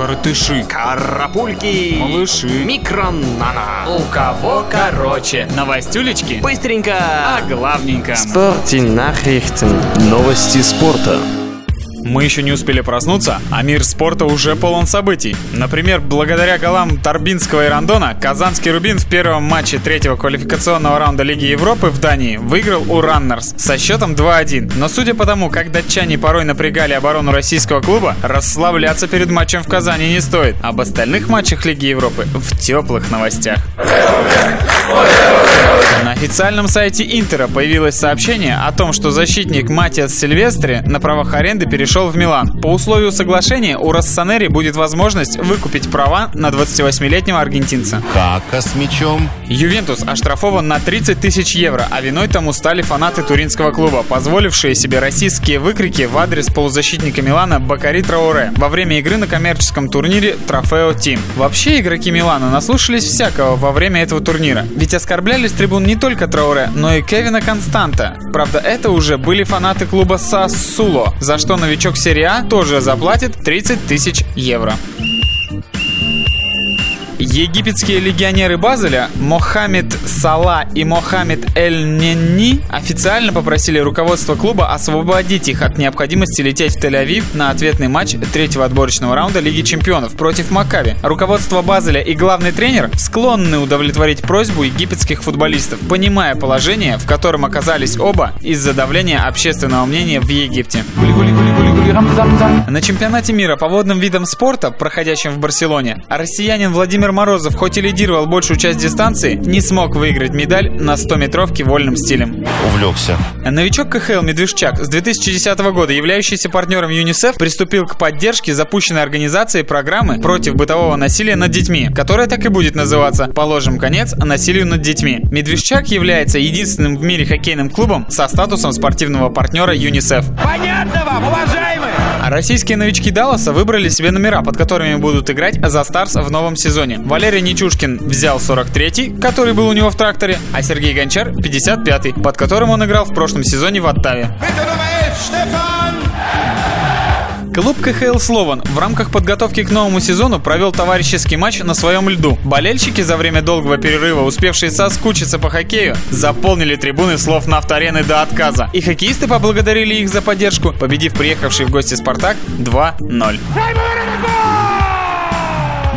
Коротыши, карапульки, малыши, микронана. У кого короче? Новостюлечки? Быстренько, а главненько. Спортинахрихтен. Новости спорта. Мы еще не успели проснуться, а мир спорта уже полон событий. Например, благодаря голам Тарбинского и Рандона, казанский Рубин в первом матче третьего квалификационного раунда Лиги Европы в Дании выиграл у Раннерс со счетом 2-1. Но судя по тому, как датчане порой напрягали оборону российского клуба, расслабляться перед матчем в Казани не стоит. Об остальных матчах Лиги Европы в теплых новостях. На официальном сайте Интера появилось сообщение о том, что защитник Матиас Сильвестри на правах аренды перешел в Милан. По условию соглашения у Россонери будет возможность выкупить права на 28-летнего аргентинца. Кака с мячом. Ювентус оштрафован на 30 тысяч евро, а виной тому стали фанаты туринского клуба, позволившие себе российские выкрики в адрес полузащитника Милана Бакари Траоре во время игры на коммерческом турнире «Трофео Тим». Вообще игроки Милана наслушались всякого во время этого турнира, ведь оскорбляли с трибун не только Траоре, но и Кевина Константа. Правда, это уже были фанаты клуба Сассуоло, за что новичок серии А тоже заплатит 30 тысяч евро. Египетские легионеры Базеля Мохаммед Сала и Мохаммед Эль-Ненни официально попросили руководство клуба освободить их от необходимости лететь в Тель-Авив на ответный матч третьего отборочного раунда Лиги Чемпионов против Маккави. Руководство Базеля и главный тренер склонны удовлетворить просьбу египетских футболистов, понимая положение, в котором оказались оба из-за давления общественного мнения в Египте. На чемпионате мира по водным видам спорта, проходящем в Барселоне, россиянин Владимир Морозов, хоть и лидировал большую часть дистанции, не смог выиграть медаль на 100-метровке вольным стилем. Увлекся. Новичок КХЛ Медвежчак, с 2010 года являющийся партнером ЮНИСЕФ, приступил к поддержке запущенной организации программы против бытового насилия над детьми, которая так и будет называться «Положим конец насилию над детьми». Медвежчак является единственным в мире хоккейным клубом со статусом спортивного партнера ЮНИСЕФ. Понятно вам, уважаемые! Российские новички Далласа выбрали себе номера, под которыми будут играть за «Старс» в новом сезоне. Валерий Ничушкин взял 43-й, который был у него в тракторе, а Сергей Гончар 55-й, под которым он играл в прошлом сезоне в Оттаве. Клуб КХЛ «Слован» в рамках подготовки к новому сезону провел товарищеский матч на своем льду. Болельщики, за время долгого перерыва успевшие соскучиться по хоккею, заполнили трибуны слов «Нафтарены» до отказа. И хоккеисты поблагодарили их за поддержку, победив приехавший в гости «Спартак» 2-0.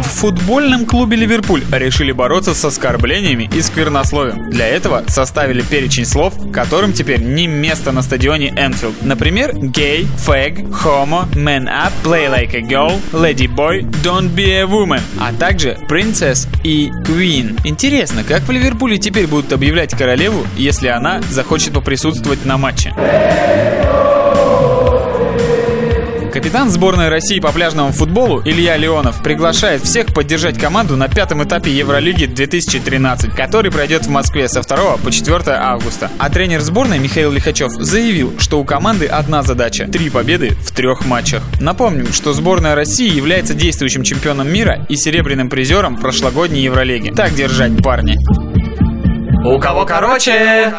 В футбольном клубе «Ливерпуль» решили бороться с оскорблениями и сквернословием. Для этого составили перечень слов, которым теперь не место на стадионе Энфилд. Например, «гей», «фэг», «хомо», «man up», «play like a girl», «lady boy», «don't be a woman», а также «princess» и «queen». Интересно, как в Ливерпуле теперь будут объявлять королеву, если она захочет поприсутствовать на матче? Капитан сборной России по пляжному футболу Илья Леонов приглашает всех поддержать команду на пятом этапе Евролиги 2013, который пройдет в Москве со 2 по 4 августа. А тренер сборной Михаил Лихачев заявил, что у команды одна задача – 3 победы в 3 матчах. Напомним, что сборная России является действующим чемпионом мира и серебряным призером прошлогодней Евролиги. Так держать, парни! У кого короче?